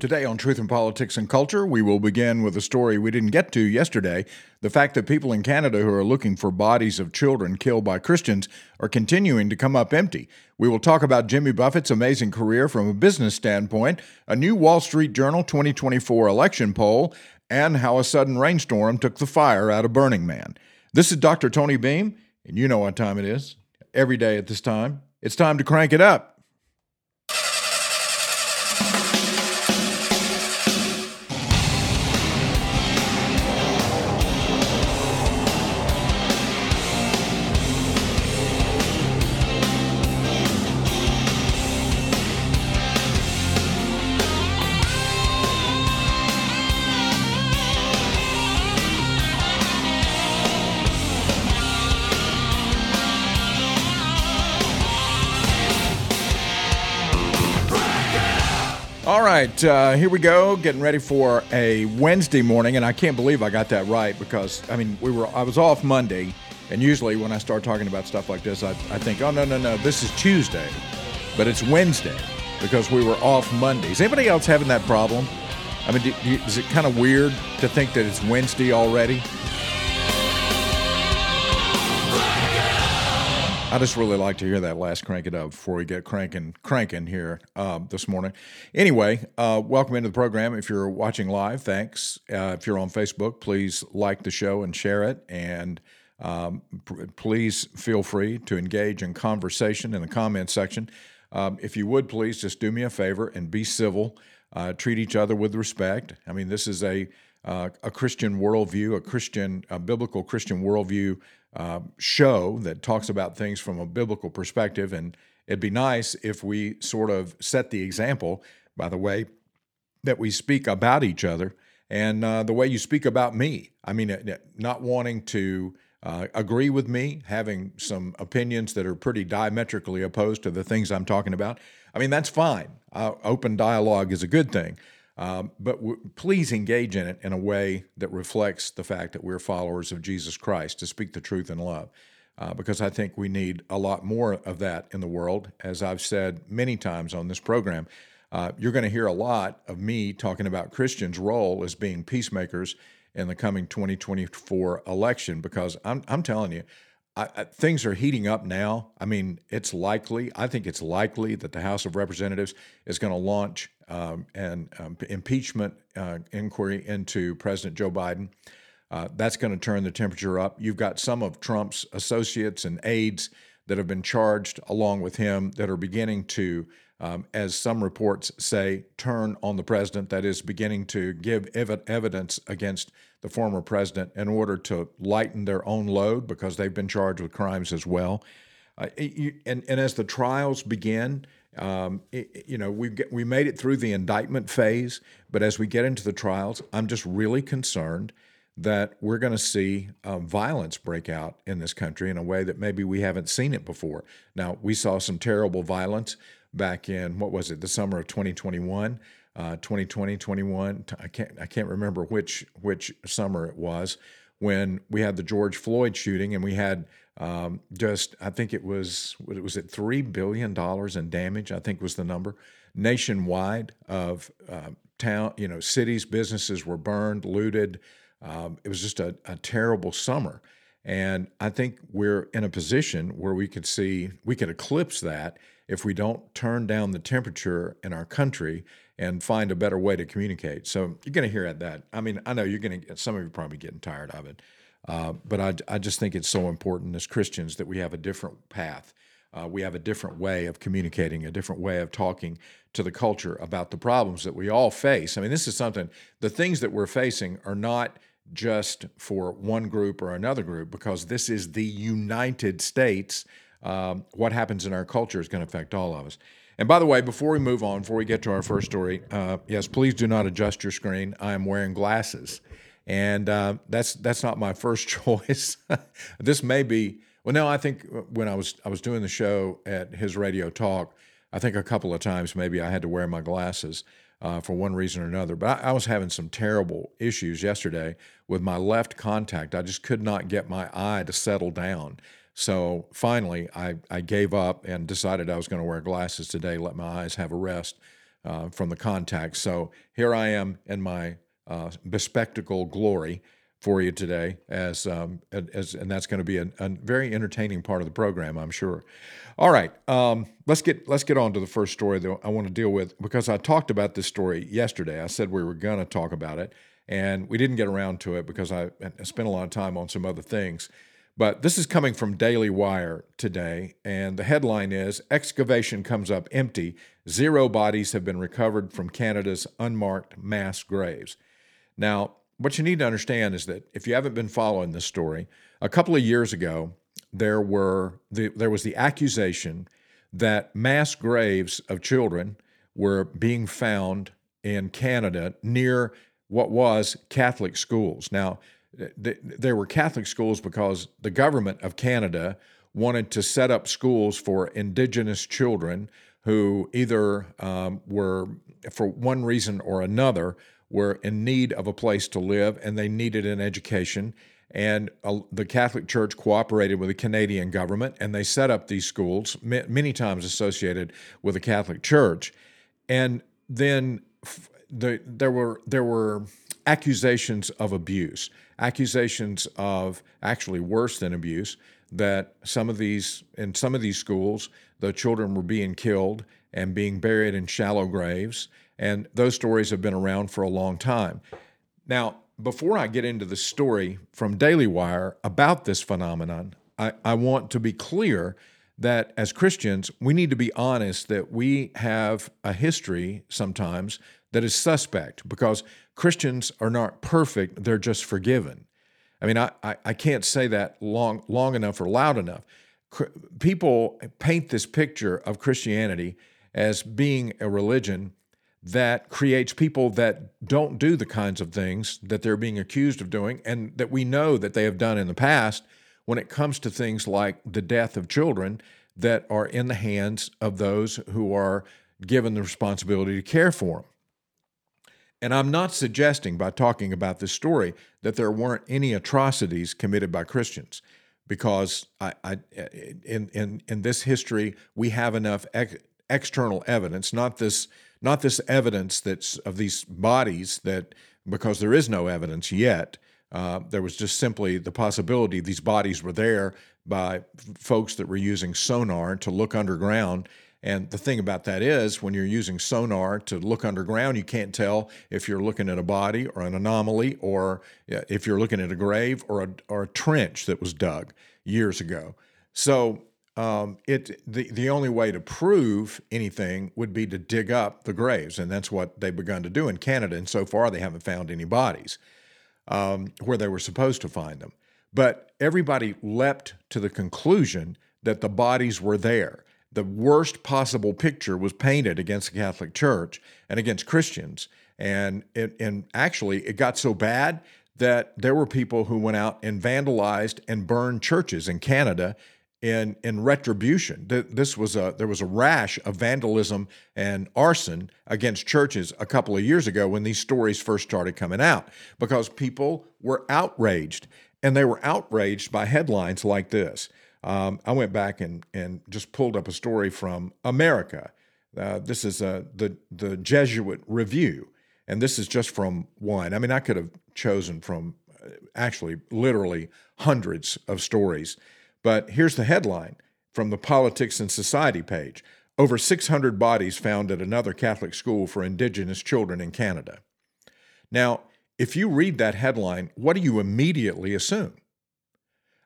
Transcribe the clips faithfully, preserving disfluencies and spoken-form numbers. Today on Truth in Politics and Culture, we will begin with a story we didn't get to yesterday, the fact that people in Canada who are looking for bodies of children killed by Christians are continuing to come up empty. We will talk about Jimmy Buffett's amazing career from a business standpoint, a new Wall Street Journal twenty twenty-four election poll, and how a sudden rainstorm took the fire out of Burning Man. This is Doctor Tony Beam, and you know what time it is. Every day at this time, it's time to crank it up. All right, uh, here we go, getting ready for a Wednesday morning, and I can't believe I got that right because, I mean, we were I was off Monday, and usually when I start talking about stuff like this, I, I think, oh, no, no, no, this is Tuesday, but it's Wednesday because we were off Monday. Is anybody else having that problem? I mean, do, do, is it kind of weird to think that it's Wednesday already? I just really like to hear that last crank it up before we get cranking cranking here uh, this morning. Anyway, uh, welcome into the program. If you're watching live, thanks. Uh, if you're on Facebook, please like the show and share it. And um, p- please feel free to engage in conversation in the comment section. Um, if you would, please just do me a favor and be civil. Uh, treat each other with respect. I mean, this is a uh, a Christian worldview, a Christian, a biblical Christian worldview Uh, show that talks about things from a biblical perspective, and it'd be nice if we sort of set the example by the way that we speak about each other and uh, the way you speak about me. I mean, not wanting to uh, agree with me, having some opinions that are pretty diametrically opposed to the things I'm talking about. I mean, that's fine. Uh, open dialogue is a good thing. Um, but w- please engage in it in a way that reflects the fact that we're followers of Jesus Christ, to speak the truth in love, uh, because I think we need a lot more of that in the world. As I've said many times on this program, uh, you're going to hear a lot of me talking about Christians' role as being peacemakers in the coming twenty twenty-four election, because I'm, I'm telling you, I, I, things are heating up now. I mean, it's likely, I think it's likely that the House of Representatives is going to launch Um, and um, impeachment uh, inquiry into President Joe Biden. Uh, that's going to turn the temperature up. You've got some of Trump's associates and aides that have been charged along with him that are beginning to, um, as some reports say, turn on the president, that is beginning to give ev- evidence against the former president in order to lighten their own load because they've been charged with crimes as well. Uh, and, and as the trials begin, Um, it, you know, we we made it through the indictment phase, but as we get into the trials, I'm just really concerned that we're going to see um, violence break out in this country in a way that maybe we haven't seen it before. Now, we saw some terrible violence back in, what was it, the summer of twenty twenty-one, uh, twenty twenty, twenty-one. I can't I can't remember which which summer it was when we had the George Floyd shooting, and we had. Um, just, I think it was, it was at three billion dollars in damage, I think was the number, nationwide of uh, town, you know, cities, businesses were burned, looted. Um, it was just a, a terrible summer. And I think we're in a position where we could see, we could eclipse that if we don't turn down the temperature in our country and find a better way to communicate. So you're going to hear at that. I mean, I know you're going to, some of you are probably getting tired of it. Uh, but I, I just think it's so important as Christians that we have a different path. Uh, we have a different way of communicating, a different way of talking to the culture about the problems that we all face. I mean, this is something, the things that we're facing are not just for one group or another group, because this is the United States. Um, what happens in our culture is going to affect all of us. And by the way, before we move on, before we get to our first story, uh, yes, please do not adjust your screen. I am wearing glasses. And uh, that's that's not my first choice. This may be well. No, I think when I was I was doing the show at his radio talk, I think a couple of times maybe I had to wear my glasses uh, for one reason or another. But I, I was having some terrible issues yesterday with my left contact. I just could not get my eye to settle down. So finally, I I gave up and decided I was going to wear glasses today. Let my eyes have a rest. uh, from the contacts. So here I am in my uh, bespectacled glory for you today, as um, as and that's going to be a, a very entertaining part of the program, I'm sure. All right, um, let's get let's get on to the first story that I want to deal with, because I talked about this story yesterday. I said we were going to talk about it, and we didn't get around to it because I, I spent a lot of time on some other things. But this is coming from Daily Wire today, and the headline is, Excavation Comes Up Empty, Zero Bodies Have Been Recovered from Canada's Unmarked Mass Graves. Now, what you need to understand is that if you haven't been following this story, a couple of years ago, there were the, there was the accusation that mass graves of children were being found in Canada near what was Catholic schools. Now, th- there were Catholic schools because the government of Canada wanted to set up schools for Indigenous children who either um, were, for one reason or another, were in need of a place to live, and they needed an education. And uh, the Catholic Church cooperated with the Canadian government, and they set up these schools, ma- many times associated with the Catholic Church. And then f- the, there were there were accusations of abuse, accusations of actually worse than abuse, that some of these in some of these schools, the children were being killed and being buried in shallow graves. And those stories have been around for a long time. Now, before I get into the story from Daily Wire about this phenomenon, I, I want to be clear that as Christians, we need to be honest that we have a history sometimes that is suspect, because Christians are not perfect, they're just forgiven. I mean, I, I, I can't say that long, long enough or loud enough. People paint this picture of Christianity as being a religion that creates people that don't do the kinds of things that they're being accused of doing and that we know that they have done in the past when it comes to things like the death of children that are in the hands of those who are given the responsibility to care for them. And I'm not suggesting by talking about this story that there weren't any atrocities committed by Christians, because I, I, in, in, in this history, we have enough ex- external evidence, not this Not this evidence that's of these bodies that, because there is no evidence yet, uh, there was just simply the possibility these bodies were there by folks that were using sonar to look underground. And the thing about that is, when you're using sonar to look underground, you can't tell if you're looking at a body or an anomaly, or if you're looking at a grave or a, or a trench that was dug years ago. So Um, it the, the only way to prove anything would be to dig up the graves, and that's what they've begun to do in Canada, and so far they haven't found any bodies um, where they were supposed to find them. But everybody leapt to the conclusion that the bodies were there. The worst possible picture was painted against the Catholic Church and against Christians, and it, and actually it got so bad that there were people who went out and vandalized and burned churches in Canada In in retribution. This was a there was a rash of vandalism and arson against churches a couple of years ago when these stories first started coming out, because people were outraged, and they were outraged by headlines like this. Um, I went back and and just pulled up a story from America. Uh, this is uh, the the Jesuit Review, and this is just from one. I mean, I could have chosen from actually literally hundreds of stories. But here's the headline from the Politics and Society page. Over six hundred bodies found at another Catholic school for Indigenous children in Canada. Now, if you read that headline, what do you immediately assume?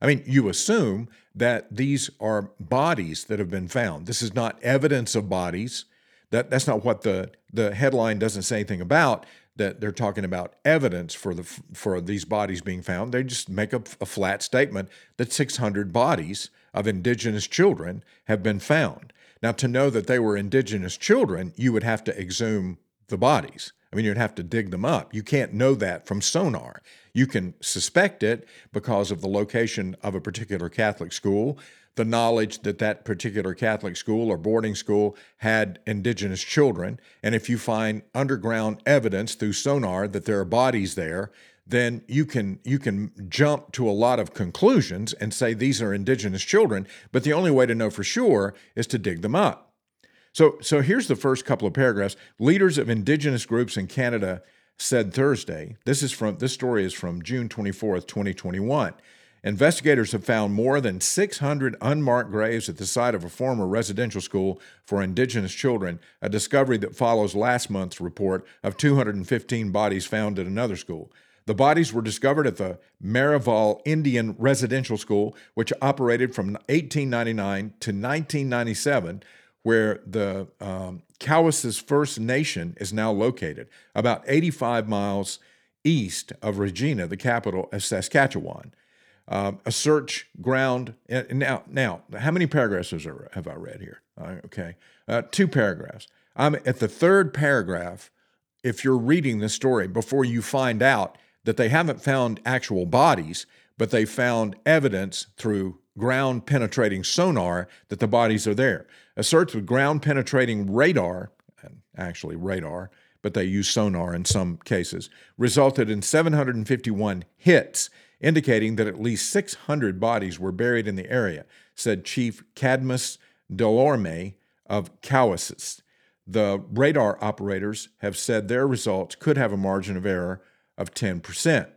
I mean, you assume that these are bodies that have been found. This is not evidence of bodies. That, that's not what the, the headline doesn't say anything about, that they're talking about evidence for the for these bodies being found. They just make a, a flat statement that six hundred bodies of Indigenous children have been found. Now, to know that they were Indigenous children, you would have to exhume the bodies. I mean, you'd have to dig them up. You can't know that from sonar. You can suspect it because of the location of a particular Catholic school, the knowledge that that particular Catholic school or boarding school had Indigenous children. And if you find underground evidence through sonar that there are bodies there, then you can you can jump to a lot of conclusions and say these are Indigenous children. But the only way to know for sure is to dig them up. So, so here's the first couple of paragraphs. Leaders of Indigenous groups in Canada said Thursday, this is from this story is from June twenty-fourth, twenty twenty-one. Investigators have found more than six hundred unmarked graves at the site of a former residential school for Indigenous children, a discovery that follows last month's report of two hundred fifteen bodies found at another school. The bodies were discovered at the Marival Indian Residential School, which operated from eighteen ninety-nine to nineteen ninety-seven, where the um, Cowessess First Nation is now located, about eighty-five miles east of Regina, the capital of Saskatchewan. Um, a search ground. Now, now, how many paragraphs have I read here? Uh, okay, uh, two paragraphs. I'm at the third paragraph. If you're reading this story, before you find out that they haven't found actual bodies, but they found evidence through ground-penetrating sonar that the bodies are there. A search with ground-penetrating radar, actually radar, but they use sonar in some cases, resulted in seven hundred fifty-one hits, indicating that at least six hundred bodies were buried in the area, said Chief Cadmus Delorme of Cowessess. The radar operators have said their results could have a margin of error of ten percent.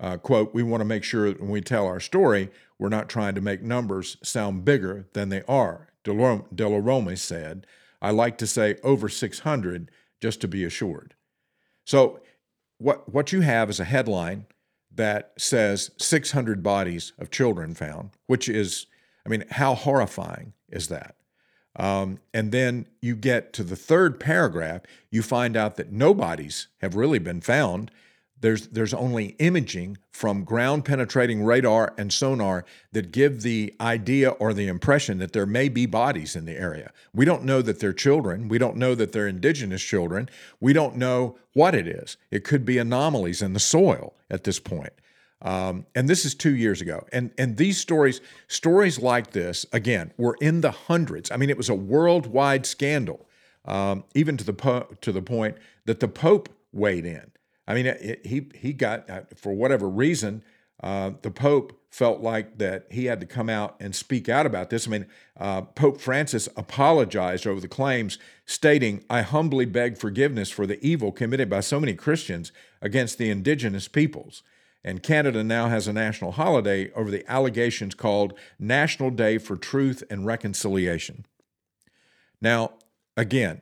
Uh, quote, we want to make sure that when we tell our story, we're not trying to make numbers sound bigger than they are, Delorme said. I like to say over six hundred just to be assured. So what, what you have is a headline that says six hundred bodies of children found, which is, I mean, how horrifying is that? Um, and then you get to the third paragraph, you find out that no bodies have really been found. There's there's only imaging from ground-penetrating radar and sonar that give the idea or the impression that there may be bodies in the area. We don't know that they're children. We don't know that they're Indigenous children. We don't know what it is. It could be anomalies in the soil at this point. Um, and this is two years ago. And and these stories, stories like this, again, were in the hundreds. I mean, it was a worldwide scandal, um, even to the po- to the point that the Pope weighed in. I mean, it, he he got, for whatever reason, uh, the Pope felt like that he had to come out and speak out about this. I mean, uh, Pope Francis apologized over the claims, stating, I humbly beg forgiveness for the evil committed by so many Christians against the Indigenous peoples. And Canada now has a national holiday over the allegations called National Day for Truth and Reconciliation. Now, again,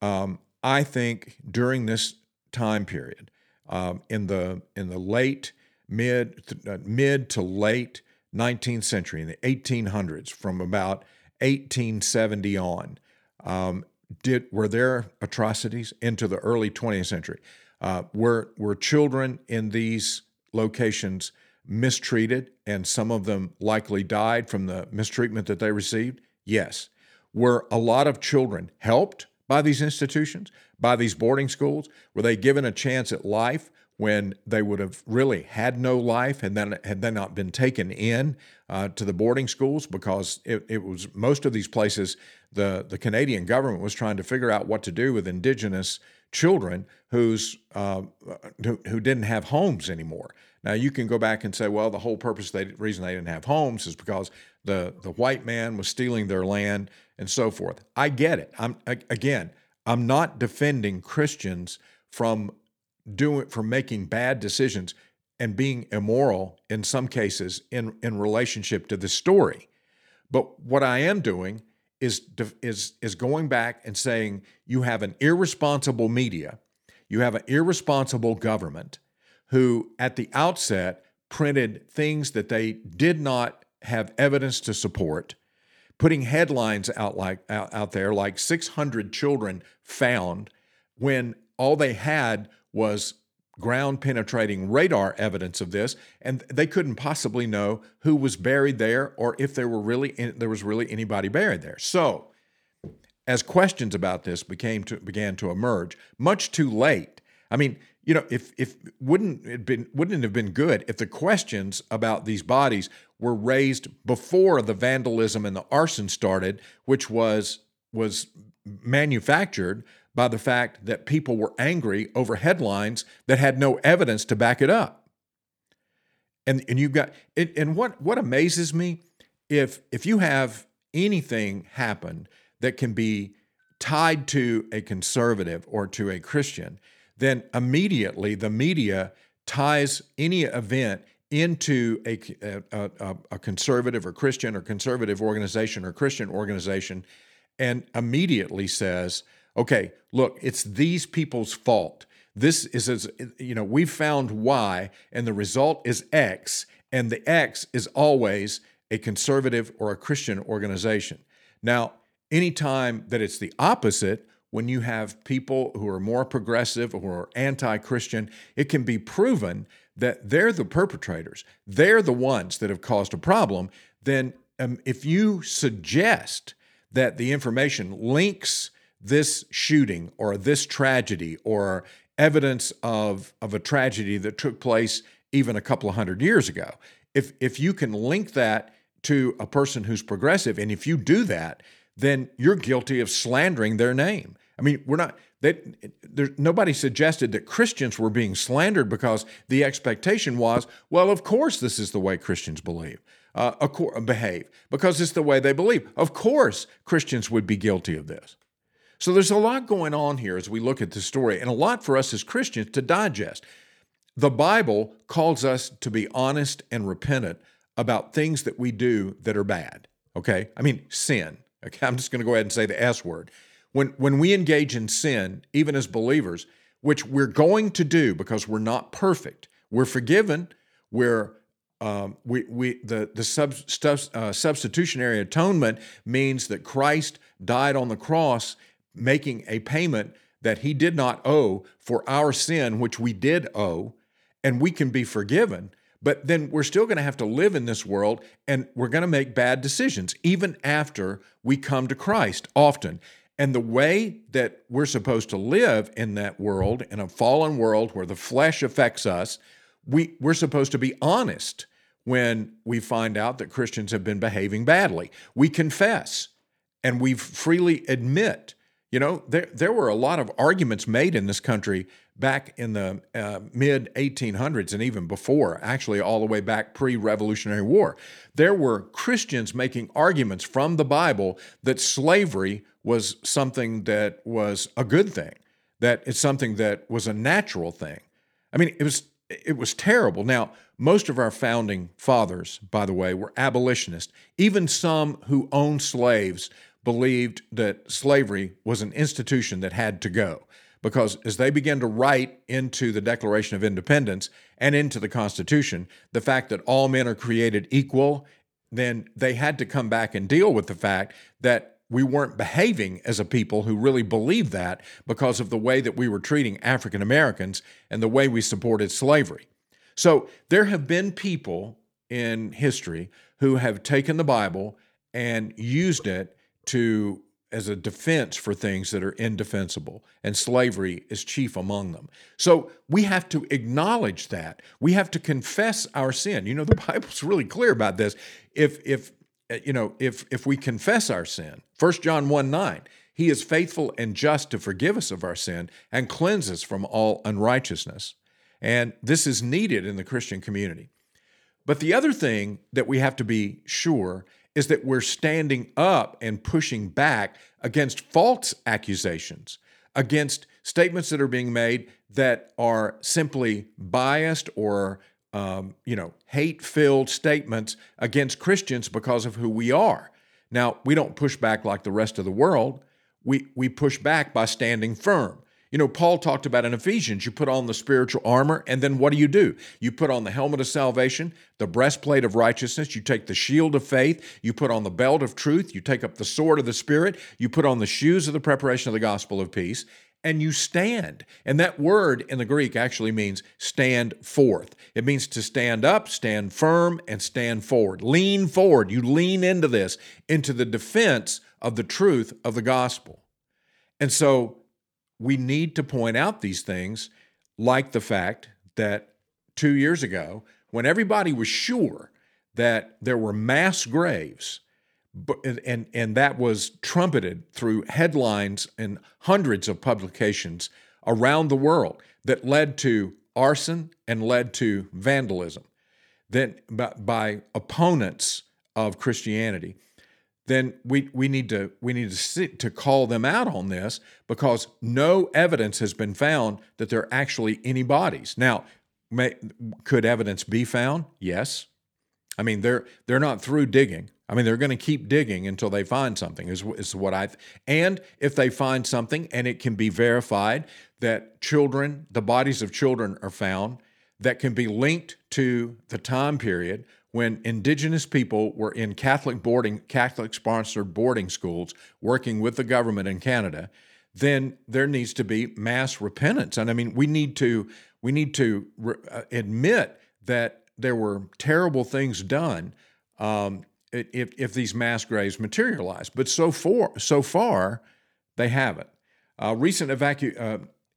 um, I think during this time period, um, in the in the late mid uh, mid to late nineteenth century, in the eighteen hundreds, from about eighteen seventy on, um, did were there atrocities into the early twentieth century? Uh, were were children in these locations mistreated, and some of them likely died from the mistreatment that they received? Yes. Were a lot of children helped by these institutions, by these boarding schools? Were they given a chance at life when they would have really had no life had they, had they not been taken in uh, to the boarding schools? Because it, it was most of these places, the, the Canadian government was trying to figure out what to do with Indigenous children who's, uh, who, who didn't have homes anymore. Now, you can go back and say, well, the whole purpose, they, the reason they didn't have homes is because the, the white man was stealing their land and so forth. I get it. I'm again, I'm not defending Christians from doing from making bad decisions and being immoral in some cases in, in relationship to this story. But what I am doing is is is going back and saying you have an irresponsible media, you have an irresponsible government who at the outset printed things that they did not have evidence to support, putting headlines out like out, out there like six hundred children found when all they had was ground-penetrating radar evidence of this, and they couldn't possibly know who was buried there or if there were really there was really anybody buried there. So, as questions about this became to, began to emerge, much too late. I mean, you know, if if wouldn't it been wouldn't it have been good if the questions about these bodies were raised before the vandalism and the arson started, which was was manufactured by the fact that people were angry over headlines that had no evidence to back it up. And and you've got and what what amazes me, if if you have anything happen that can be tied to a conservative or to a Christian, then immediately the media ties any event into a, a, a, a conservative or Christian or conservative organization or Christian organization and immediately says, okay, look, it's these people's fault. This is, is, you know, we found Y and the result is X, and the X is always a conservative or a Christian organization. Now, anytime that it's the opposite, when you have people who are more progressive or anti-Christian, it can be proven that they're the perpetrators. They're the ones that have caused a problem. Then um, if you suggest that the information links this shooting or this tragedy or evidence of, of a tragedy that took place even a couple of hundred years ago, if if you can link that to a person who's progressive, and if you do that, then you're guilty of slandering their name. I mean, we're not, they, there, nobody suggested that Christians were being slandered because the expectation was, well, of course this is the way Christians believe, uh, behave, because it's the way they believe. Of course Christians would be guilty of this. So there's a lot going on here as we look at this story, and a lot for us as Christians to digest. The Bible calls us to be honest and repentant about things that we do that are bad, okay? I mean, sin. Okay, I'm just going to go ahead and say the S word. When when we engage in sin, even as believers, which we're going to do because we're not perfect, we're forgiven. We're um, we we the the sub, sub, uh, substitutionary atonement means that Christ died on the cross, making a payment that He did not owe for our sin, which we did owe, and we can be forgiven. But then we're still going to have to live in this world, and we're going to make bad decisions, even after we come to Christ often. And the way that we're supposed to live in that world, in a fallen world where the flesh affects us, we, we're supposed to be honest when we find out that Christians have been behaving badly. We confess, and we freely admit. You know, there there were a lot of arguments made in this country back in the uh, mid eighteen hundreds and even before, actually all the way back pre-Revolutionary War. There were Christians making arguments from the Bible that slavery was something that was a good thing, that it's something that was a natural thing. I mean, it was it was terrible. Now, most of our founding fathers, by the way, were abolitionists. Even some who owned slaves believed that slavery was an institution that had to go, because as they began to write into the Declaration of Independence and into the Constitution, the fact that all men are created equal, then they had to come back and deal with the fact that we weren't behaving as a people who really believed that because of the way that we were treating African Americans and the way we supported slavery. So there have been people in history who have taken the Bible and used it to as a defense for things that are indefensible, and slavery is chief among them. So we have to acknowledge that. We have to confess our sin. You know, the Bible's really clear about this. If if you know, if if we confess our sin, First John one nine, He is faithful and just to forgive us of our sin and cleanse us from all unrighteousness. And this is needed in the Christian community. But the other thing that we have to be sure is that we're standing up and pushing back against false accusations, against statements that are being made that are simply biased or, um, you know, hate-filled statements against Christians because of who we are. Now, we don't push back like the rest of the world. We we push back by standing firm. You know, Paul talked about in Ephesians, you put on the spiritual armor, and then what do you do? You put on the helmet of salvation, the breastplate of righteousness, you take the shield of faith, you put on the belt of truth, you take up the sword of the Spirit, you put on the shoes of the preparation of the gospel of peace, and you stand. And that word in the Greek actually means stand forth. It means to stand up, stand firm, and stand forward. Lean forward. You lean into this, into the defense of the truth of the gospel. And so we need to point out these things, like the fact that two years ago, when everybody was sure that there were mass graves, and, and that was trumpeted through headlines in hundreds of publications around the world that led to arson and led to vandalism, then by, by opponents of Christianity, then we we need to we need to sit, to call them out on this, because no evidence has been found that there are actually any bodies. Now, may, could evidence be found? Yes. I mean, they're they're not through digging. I mean, they're going to keep digging until they find something, is, is what I... Th- and if they find something and it can be verified that children, the bodies of children are found that can be linked to the time period when Indigenous people were in Catholic boarding, Catholic-sponsored boarding schools working with the government in Canada, then there needs to be mass repentance. And I mean, we need to, we need to re- admit that there were terrible things done um, if, if these mass graves materialize. But so far, so far they haven't. Uh, recent evacu-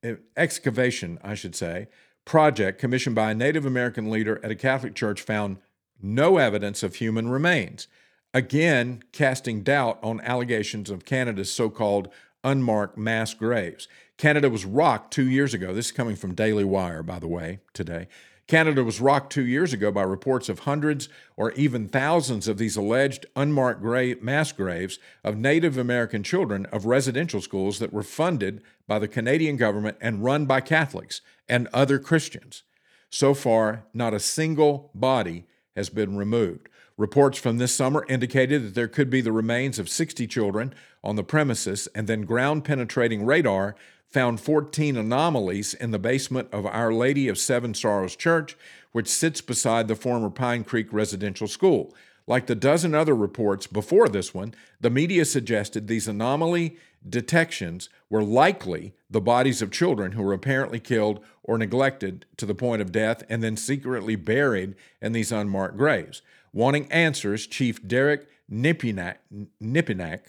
uh, excavation, I should say, project commissioned by a Native American leader at a Catholic church found no evidence of human remains, again casting doubt on allegations of Canada's so-called unmarked mass graves. Canada was rocked two years ago. This is coming from Daily Wire, by the way, today. Canada was rocked two years ago by reports of hundreds or even thousands of these alleged unmarked grave, mass graves of Native American children of residential schools that were funded by the Canadian government and run by Catholics and other Christians. So far, not a single body has been removed. Reports from this summer indicated that there could be the remains of sixty children on the premises, and then ground-penetrating radar found fourteen anomalies in the basement of Our Lady of Seven Sorrows Church, which sits beside the former Pine Creek Residential School. Like the dozen other reports before this one, the media suggested these anomaly detections were likely the bodies of children who were apparently killed or neglected to the point of death and then secretly buried in these unmarked graves. Wanting answers, Chief Derek Nepinak, Nepinak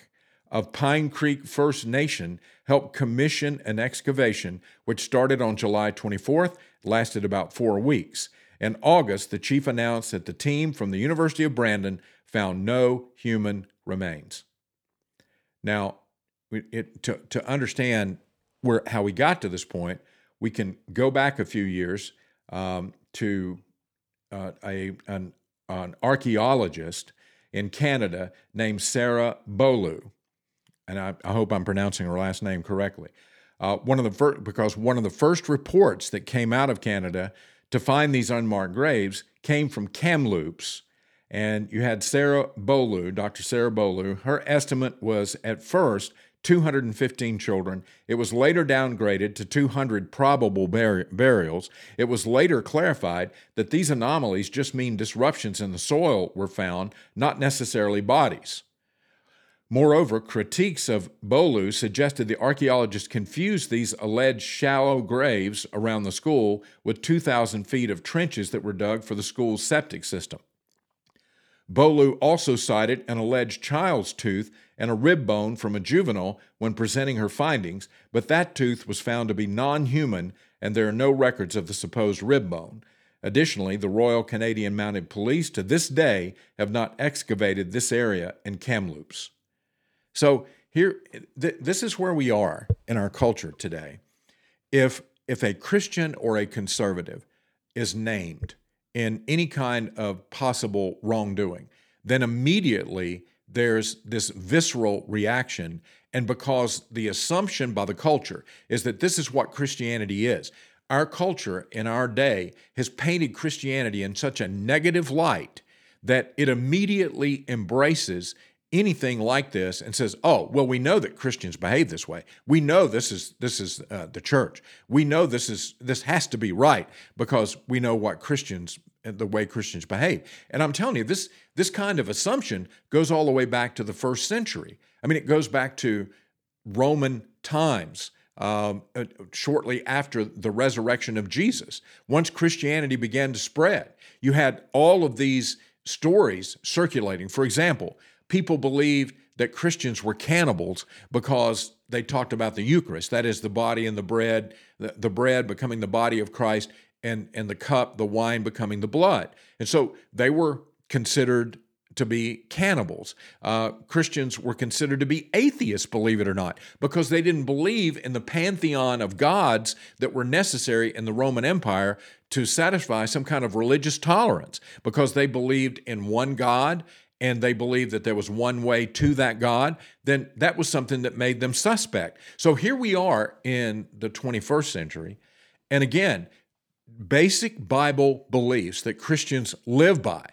of Pine Creek First Nation helped commission an excavation which started on July twenty-fourth, lasted about four weeks. In August, the chief announced that the team from the University of Brandon found no human remains. Now, it, to, to understand where how we got to this point, we can go back a few years um, to uh, a an, an archaeologist in Canada named Sarah Beaulieu, and I, I hope I'm pronouncing her last name correctly. Uh, one of the fir- because one of the first reports that came out of Canada to find these unmarked graves came from Kamloops, and you had Sarah Beaulieu, Doctor Sarah Beaulieu. Her estimate was at first two hundred fifteen children. It was later downgraded to two hundred probable bur- burials. It was later clarified that these anomalies just mean disruptions in the soil were found, not necessarily bodies. Moreover, critiques of Beaulieu suggested the archaeologists confused these alleged shallow graves around the school with two thousand feet of trenches that were dug for the school's septic system. Beaulieu also cited an alleged child's tooth and a rib bone from a juvenile when presenting her findings, but that tooth was found to be non-human and there are no records of the supposed rib bone. Additionally, the Royal Canadian Mounted Police to this day have not excavated this area in Kamloops. So here, th- this is where we are in our culture today. If if a Christian or a conservative is named in any kind of possible wrongdoing, then immediately there's this visceral reaction, and because the assumption by the culture is that this is what Christianity is. Our culture in our day has painted Christianity in such a negative light that it immediately embraces anything like this and says, oh, well, we know that Christians behave this way. We know this is this is uh, the church. We know this is this has to be right because we know what Christians, the way Christians behave. And I'm telling you, this this kind of assumption goes all the way back to the first century. I mean, it goes back to Roman times, um, uh, shortly after the resurrection of Jesus. Once Christianity began to spread, you had all of these stories circulating. For example, people believed that Christians were cannibals because they talked about the Eucharist, that is the body and the bread, the, the bread becoming the body of Christ, and, and the cup, the wine becoming the blood. And so they were considered to be cannibals. Uh, Christians were considered to be atheists, believe it or not, because they didn't believe in the pantheon of gods that were necessary in the Roman Empire to satisfy some kind of religious tolerance, because they believed in one God and they believed that there was one way to that God, then that was something that made them suspect. So here we are in the twenty-first century, and again, basic Bible beliefs that Christians live by,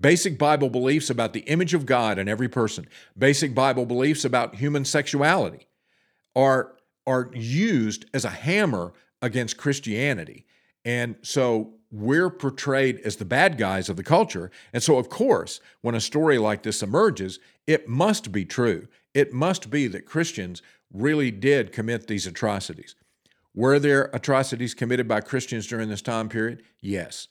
basic Bible beliefs about the image of God in every person, basic Bible beliefs about human sexuality are, are used as a hammer against Christianity. And so we're portrayed as the bad guys of the culture. And so, of course, when a story like this emerges, it must be true. It must be that Christians really did commit these atrocities. Were there atrocities committed by Christians during this time period? Yes.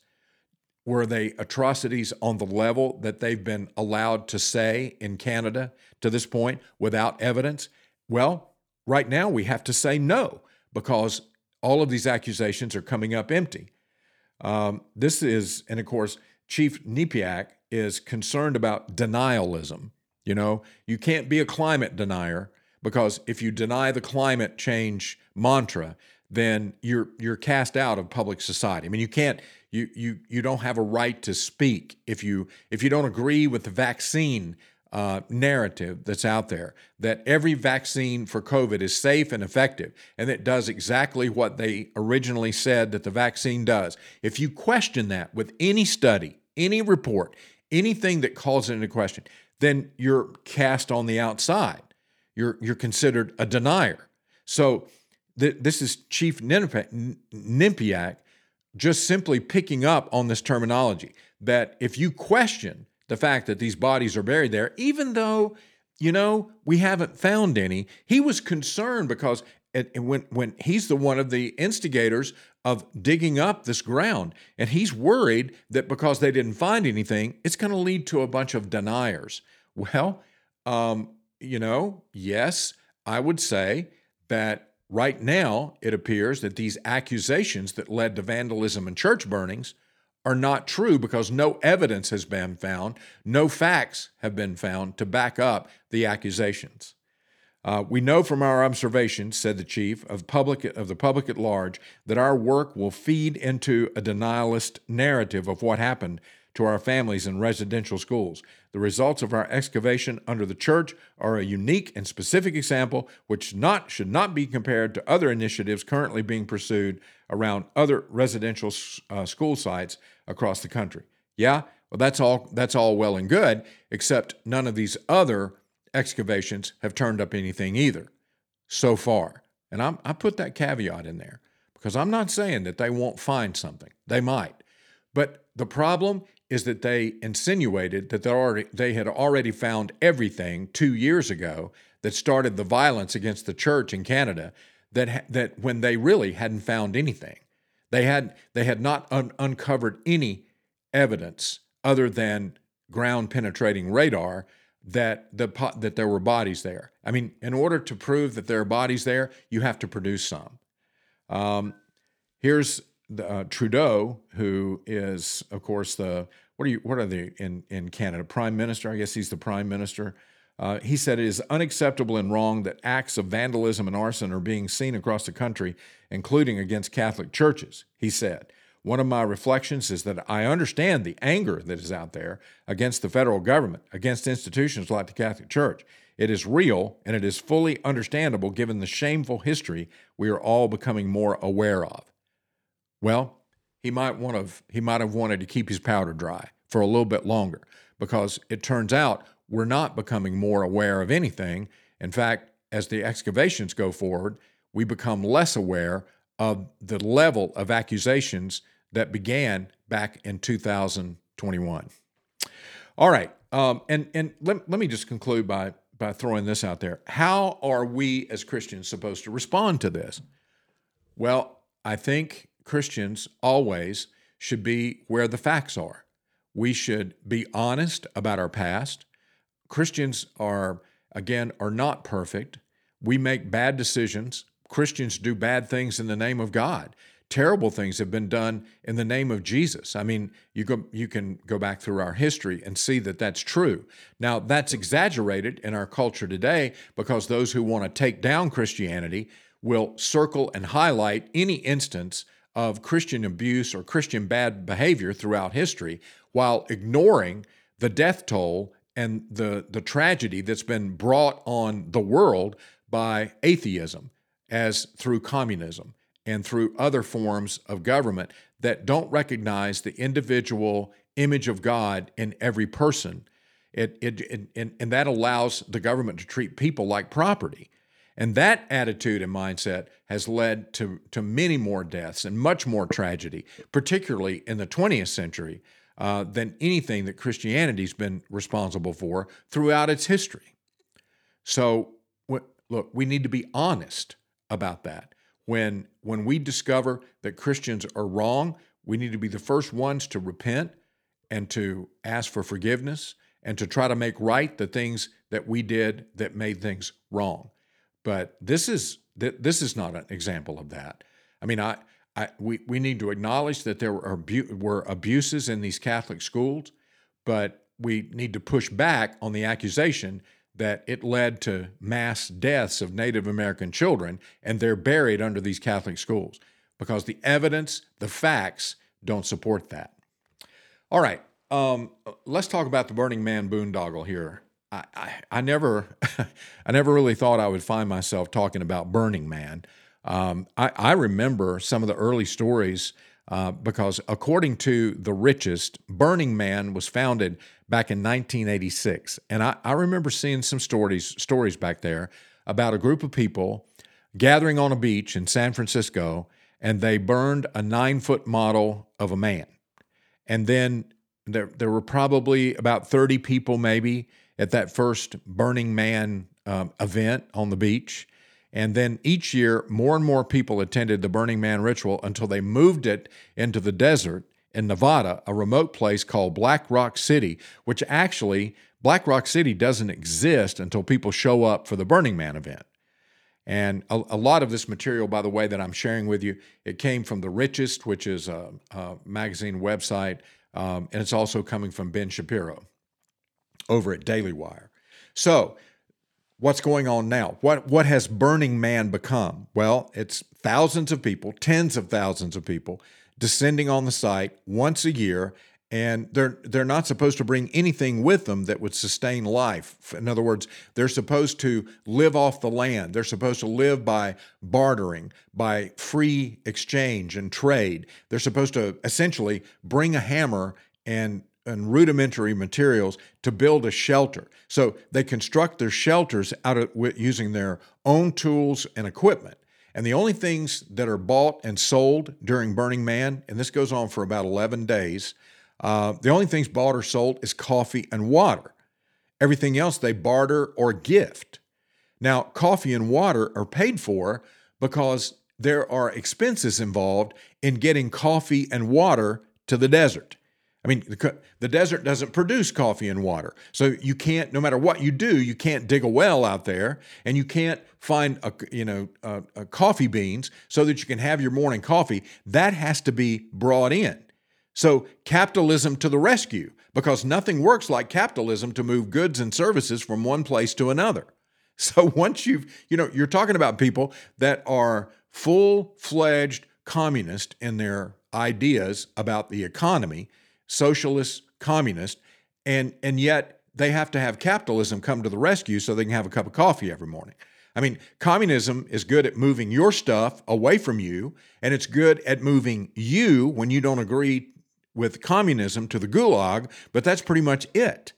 Were they atrocities on the level that they've been allowed to say in Canada to this point without evidence? Well, right now we have to say no, because all of these accusations are coming up empty. Um, this is, and of course, Chief Nepinak is concerned about denialism. You know, you can't be a climate denier, because if you deny the climate change mantra, then you're you're cast out of public society. I mean, you can't you you you don't have a right to speak if you if you don't agree with the vaccine uh, narrative that's out there, that every vaccine for COVID is safe and effective, and it does exactly what they originally said that the vaccine does. If you question that with any study, any report, anything that calls it into question, then you're cast on the outside. You're you're considered a denier. So th- this is Chief Nepinak just simply picking up on this terminology, that if you question the fact that these bodies are buried there, even though, you know, we haven't found any, he was concerned because it, when when he's the one of the instigators of digging up this ground, and he's worried that because they didn't find anything, it's going to lead to a bunch of deniers. Well, um, you know, yes, I would say that right now it appears that these accusations that led to vandalism and church burnings are not true, because no evidence has been found, no facts have been found to back up the accusations. Uh, we know from our observations, said the chief, of public of the public at large, that our work will feed into a denialist narrative of what happened to our families in residential schools. The results of our excavation under the church are a unique and specific example which not should not be compared to other initiatives currently being pursued around other residential uh, school sites across the country. Yeah, well, that's all, that's all well and good, except none of these other excavations have turned up anything either so far. And I'm, I put that caveat in there because I'm not saying that they won't find something. They might. But the problem is that they insinuated that they already they had already found everything two years ago that started the violence against the church in Canada, that that when they really hadn't found anything. They had they had not un- uncovered any evidence other than ground-penetrating radar that the that there were bodies there. I mean, in order to prove that there are bodies there, you have to produce some. Um, here's Uh, Trudeau, who is, of course, the what are you? What are they in, in Canada? Prime Minister, I guess he's the Prime Minister. Uh, he said it is unacceptable and wrong that acts of vandalism and arson are being seen across the country, including against Catholic churches. He said, "One of my reflections is that I understand the anger that is out there against the federal government, against institutions like the Catholic Church. It is real and it is fully understandable given the shameful history we are all becoming more aware of." Well, he might want to, he might have wanted to keep his powder dry for a little bit longer, because it turns out we're not becoming more aware of anything. In fact, as the excavations go forward, we become less aware of the level of accusations that began back in two thousand twenty-one. All right, um, and and let, let me just conclude by by throwing this out there. How are we as Christians supposed to respond to this? Well, I think Christians always should be where the facts are. We should be honest about our past. Christians are, again, are not perfect. We make bad decisions. Christians do bad things in the name of God. Terrible things have been done in the name of Jesus. I mean, you go, you can go back through our history and see that that's true. Now, that's exaggerated in our culture today, because those who want to take down Christianity will circle and highlight any instance of Christian abuse or Christian bad behavior throughout history, while ignoring the death toll and the the tragedy that's been brought on the world by atheism, as through communism and through other forms of government that don't recognize the individual image of God in every person. It, it, it and, and that allows the government to treat people like property. And that attitude and mindset has led to, to many more deaths and much more tragedy, particularly in the twentieth century, uh, than anything that Christianity's been responsible for throughout its history. So, w- look, we need to be honest about that. When, when we discover that Christians are wrong, we need to be the first ones to repent and to ask for forgiveness and to try to make right the things that we did that made things wrong. But this is this is not an example of that. I mean, I, I we we need to acknowledge that there were abu- were abuses in these Catholic schools, but we need to push back on the accusation that it led to mass deaths of Native American children, and they're buried under these Catholic schools, because the evidence, the facts, don't support that. All right, um, let's talk about the Burning Man boondoggle here. I, I, I never, I never really thought I would find myself talking about Burning Man. Um, I, I remember some of the early stories uh, because, according to The Richest, Burning Man was founded back in nineteen eighty-six, and I, I remember seeing some stories stories back there about a group of people gathering on a beach in San Francisco, and they burned a nine-foot model of a man, and then there there were probably about thirty people, maybe, at that first Burning Man um, event on the beach. And then each year, more and more people attended the Burning Man ritual until they moved it into the desert in Nevada, a remote place called Black Rock City, which actually, Black Rock City doesn't exist until people show up for the Burning Man event. And a, a lot of this material, by the way, that I'm sharing with you, it came from The Richest, which is a, a magazine website, um, and it's also coming from Ben Shapiro over at Daily Wire. So what's going on now? What what has Burning Man become? Well, it's thousands of people, tens of thousands of people descending on the site once a year, and they're they're not supposed to bring anything with them that would sustain life. In other words, they're supposed to live off the land. They're supposed to live by bartering, by free exchange and trade. They're supposed to essentially bring a hammer and and rudimentary materials to build a shelter. So they construct their shelters out of using their own tools and equipment. And the only things that are bought and sold during Burning Man, and this goes on for about eleven days, uh, the only things bought or sold is coffee and water. Everything else they barter or gift. Now, coffee and water are paid for because there are expenses involved in getting coffee and water to the desert. I mean, the, the desert doesn't produce coffee and water. So you can't, no matter what you do, you can't dig a well out there, and you can't find, a, you know, a, a coffee beans so that you can have your morning coffee. That has to be brought in. So capitalism to the rescue, because nothing works like capitalism to move goods and services from one place to another. So once you've, you know, you're talking about people that are full-fledged communist in their ideas about the economy, socialist, communist, and and yet they have to have capitalism come to the rescue so they can have a cup of coffee every morning. I mean, communism is good at moving your stuff away from you, and it's good at moving you when you don't agree with communism to the gulag, but that's pretty much it.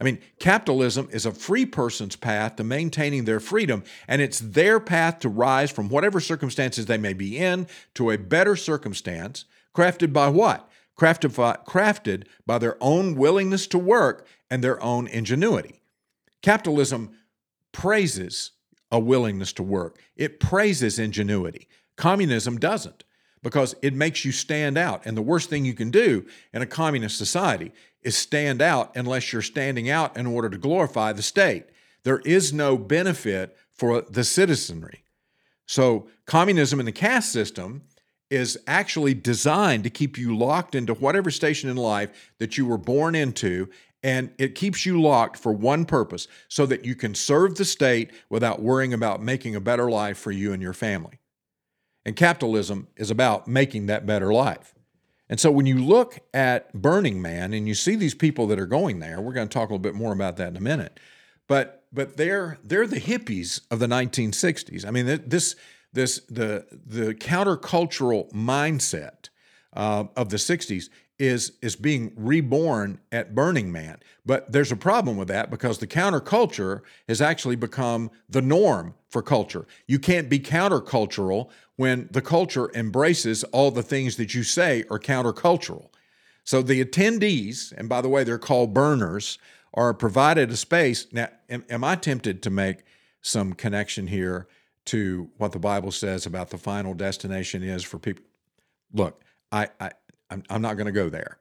I mean, capitalism is a free person's path to maintaining their freedom, and it's their path to rise from whatever circumstances they may be in to a better circumstance, crafted by what? Crafted by, crafted by their own willingness to work and their own ingenuity. Capitalism praises a willingness to work. It praises ingenuity. Communism doesn't, because it makes you stand out. And the worst thing you can do in a communist society is stand out, unless you're standing out in order to glorify the state. There is no benefit for the citizenry. So communism in the caste system is actually designed to keep you locked into whatever station in life that you were born into, and it keeps you locked for one purpose, so that you can serve the state without worrying about making a better life for you and your family. And capitalism is about making that better life. And so when you look at Burning Man and you see these people that are going there, we're going to talk a little bit more about that in a minute, but but they're they're the hippies of the nineteen sixties. I mean, this this the the countercultural mindset uh, of the sixties is is being reborn at Burning Man. But there's a problem with that because the counterculture has actually become the norm for culture. You can't be countercultural when the culture embraces all the things that you say are countercultural. So the attendees, and by the way, they're called burners, are provided a space. Now, am, am I tempted to make some connection here to what the Bible says about the final destination is for people? Look, I... I I'm, I'm not going to go there.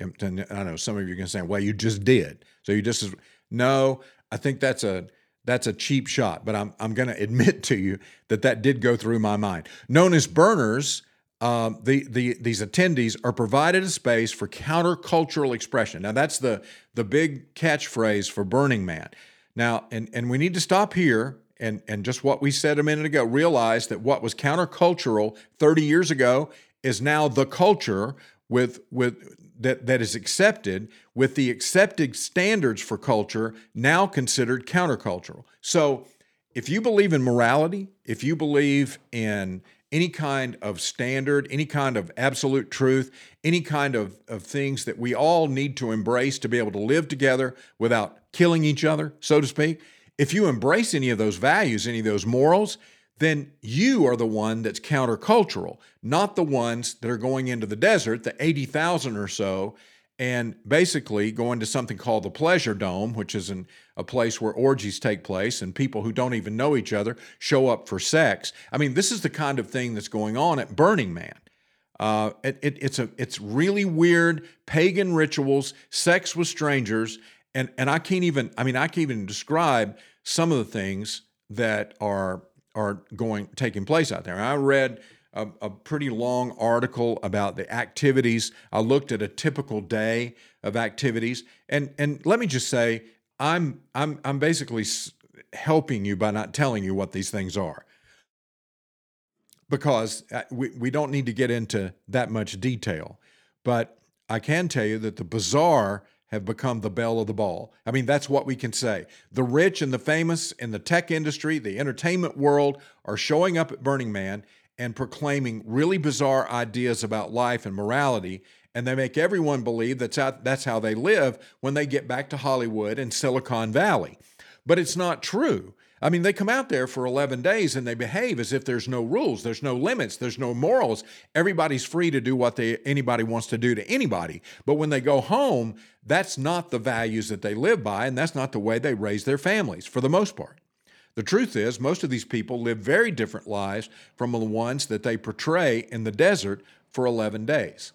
And I know some of you are going to say, well, you just did. So you just, no, I think that's a, that's a cheap shot, but I'm, I'm going to admit to you that that did go through my mind. Known as burners, um, the, the, these attendees are provided a space for countercultural expression. Now that's the, the big catchphrase for Burning Man. Now, and, and we need to stop here. And, and just what we said a minute ago, realize that what was countercultural thirty years ago is now the culture with with that, that is accepted, with the accepted standards for culture now considered countercultural. So if you believe in morality, if you believe in any kind of standard, any kind of absolute truth, any kind of, of things that we all need to embrace to be able to live together without killing each other, so to speak, if you embrace any of those values, any of those morals, then you are the one that's countercultural, not the ones that are going into the desert, the eighty thousand or so, and basically going to something called the Pleasure Dome, which is an, a place where orgies take place and people who don't even know each other show up for sex. I mean, this is the kind of thing that's going on at Burning Man. Uh, it, it, it's, a, it's really weird, pagan rituals, sex with strangers, and, and I can't even, I mean, I can't even describe some of the things that are... are going taking place out there. I read a, a pretty long article about the activities. I looked at a typical day of activities, and and let me just say, I'm I'm I'm basically helping you by not telling you what these things are, because we we don't need to get into that much detail. But I can tell you that the bizarre have become the belle of the ball. I mean, that's what we can say. The rich and the famous in the tech industry, the entertainment world, are showing up at Burning Man and proclaiming really bizarre ideas about life and morality, and they make everyone believe that's how, that's how they live when they get back to Hollywood and Silicon Valley. But it's not true. I mean, they come out there for eleven days and they behave as if there's no rules, there's no limits, there's no morals. Everybody's free to do what they anybody wants to do to anybody. But when they go home, that's not the values that they live by, and that's not the way they raise their families for the most part. The truth is, most of these people live very different lives from the ones that they portray in the desert for eleven days.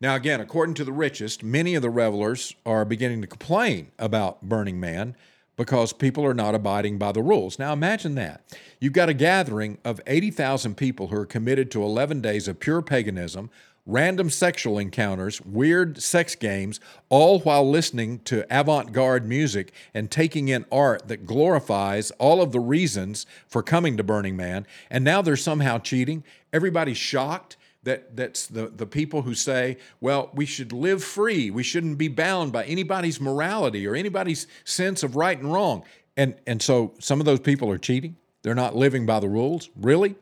Now, again, according to the richest, many of the revelers are beginning to complain about Burning Man because people are not abiding by the rules. Now imagine that. You've got a gathering of eighty thousand people who are committed to eleven days of pure paganism, random sexual encounters, weird sex games, all while listening to avant-garde music and taking in art that glorifies all of the reasons for coming to Burning Man. And now they're somehow cheating. Everybody's shocked. That that's the, the people who say, well, we should live free. We shouldn't be bound by anybody's morality or anybody's sense of right and wrong. And and so some of those people are cheating. They're not living by the rules, really.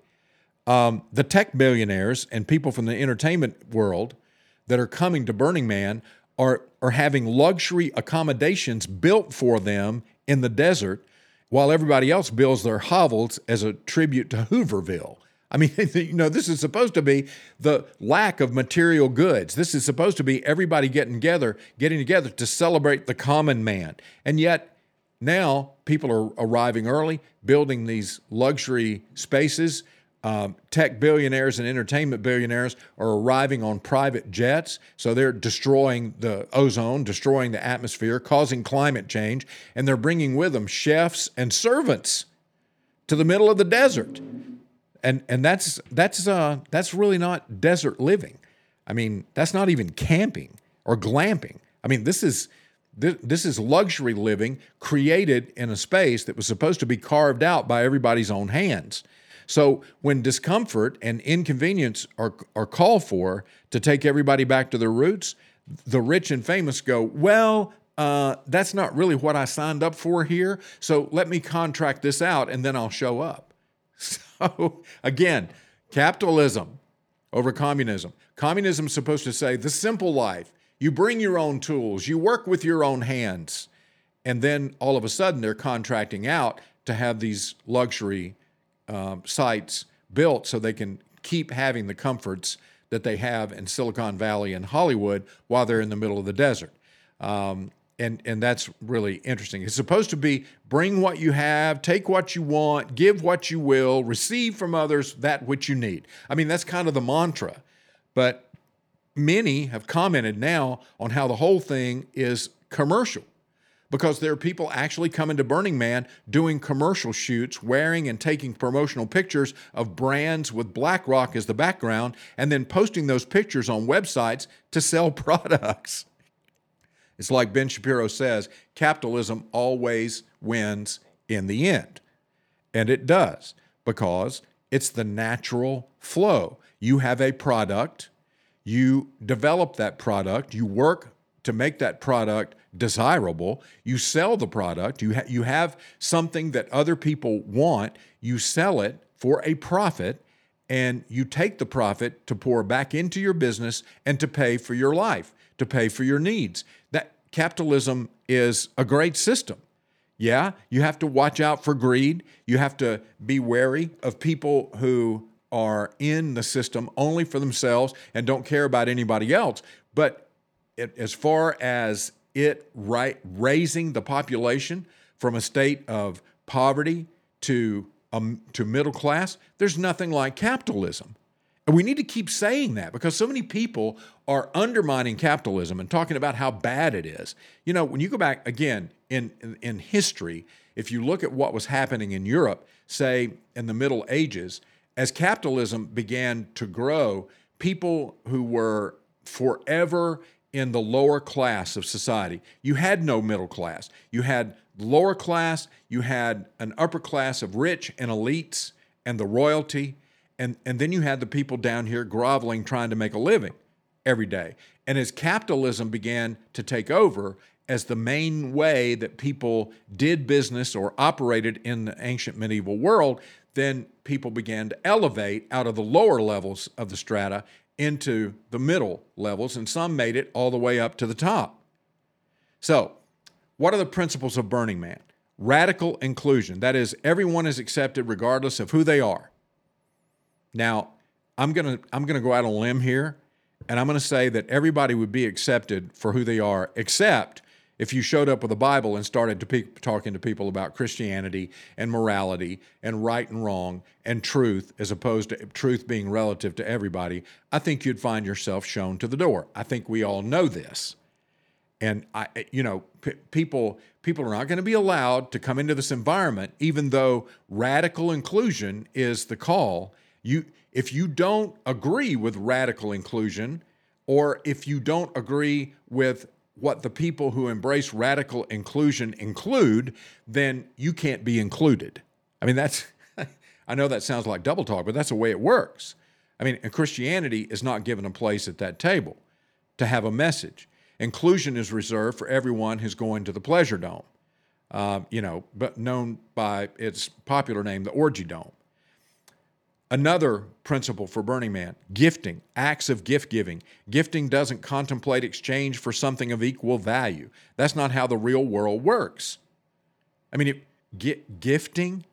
Um, the tech billionaires and people from the entertainment world that are coming to Burning Man are are having luxury accommodations built for them in the desert, while everybody else builds their hovels as a tribute to Hooverville. I mean, you know, this is supposed to be the lack of material goods. This is supposed to be everybody getting together, getting together to celebrate the common man. And yet now people are arriving early, building these luxury spaces. Um, tech billionaires and entertainment billionaires are arriving on private jets. So they're destroying the ozone, destroying the atmosphere, causing climate change. And they're bringing with them chefs and servants to the middle of the desert. And and that's that's uh that's really not desert living. I mean, that's not even camping or glamping. I mean, this is this, this is luxury living created in a space that was supposed to be carved out by everybody's own hands. So when discomfort and inconvenience are, are called for to take everybody back to their roots, the rich and famous go, well, uh, that's not really what I signed up for here, so let me contract this out and then I'll show up. So again, capitalism over communism. Communism is supposed to say the simple life. You bring your own tools. You work with your own hands. And then all of a sudden they're contracting out to have these luxury um, sites built so they can keep having the comforts that they have in Silicon Valley and Hollywood while they're in the middle of the desert. Um, and, and that's really interesting. It's supposed to be bring what you have, take what you want, give what you will, receive from others that which you need. I mean, that's kind of the mantra. But many have commented now on how the whole thing is commercial, because there are people actually coming to Burning Man doing commercial shoots, wearing and taking promotional pictures of brands with Black Rock as the background, and then posting those pictures on websites to sell products. It's like Ben Shapiro says, capitalism always wins in the end. And it does, because it's the natural flow. You have a product, you develop that product, you work to make that product desirable, you sell the product, you, ha- you have something that other people want, you sell it for a profit, and you take the profit to pour back into your business and to pay for your life, to pay for your needs. That capitalism is a great system. Yeah, you have to watch out for greed. You have to be wary of people who are in the system only for themselves and don't care about anybody else. But It, as far as it right, raising the population from a state of poverty to um, to middle class, there's nothing like capitalism. And we need to keep saying that, because so many people are undermining capitalism and talking about how bad it is. You know, when you go back, again, in, in, in history, if you look at what was happening in Europe, say, in the Middle Ages, as capitalism began to grow, people who were forever in the lower class of society. You had no middle class. You had lower class, you had an upper class of rich and elites and the royalty, and, and then you had the people down here groveling, trying to make a living every day. And as capitalism began to take over as the main way that people did business or operated in the ancient medieval world, then people began to elevate out of the lower levels of the strata into the middle levels, and some made it all the way up to the top. So, what are the principles of Burning Man? Radical inclusion. That is, everyone is accepted regardless of who they are. Now, I'm gonna I'm gonna go out on a limb here, and I'm gonna say that everybody would be accepted for who they are, except if you showed up with a Bible and started to pe- talking to people about Christianity and morality and right and wrong and truth, as opposed to truth being relative to everybody, I think you'd find yourself shown to the door. I think we all know this. And, I, you know, p- people, people are not going to be allowed to come into this environment, even though radical inclusion is the call. You, if you don't agree with radical inclusion, or if you don't agree with what the people who embrace radical inclusion include, then you can't be included. I mean, that's, I know that sounds like double talk, but that's the way it works. I mean, and Christianity is not given a place at that table to have a message. Inclusion is reserved for everyone who's going to the Pleasure Dome, uh, you know, but known by its popular name, the Orgy Dome. Another principle for Burning Man, gifting, acts of gift-giving. Gifting doesn't contemplate exchange for something of equal value. That's not how the real world works. I mean, it, get, gifting,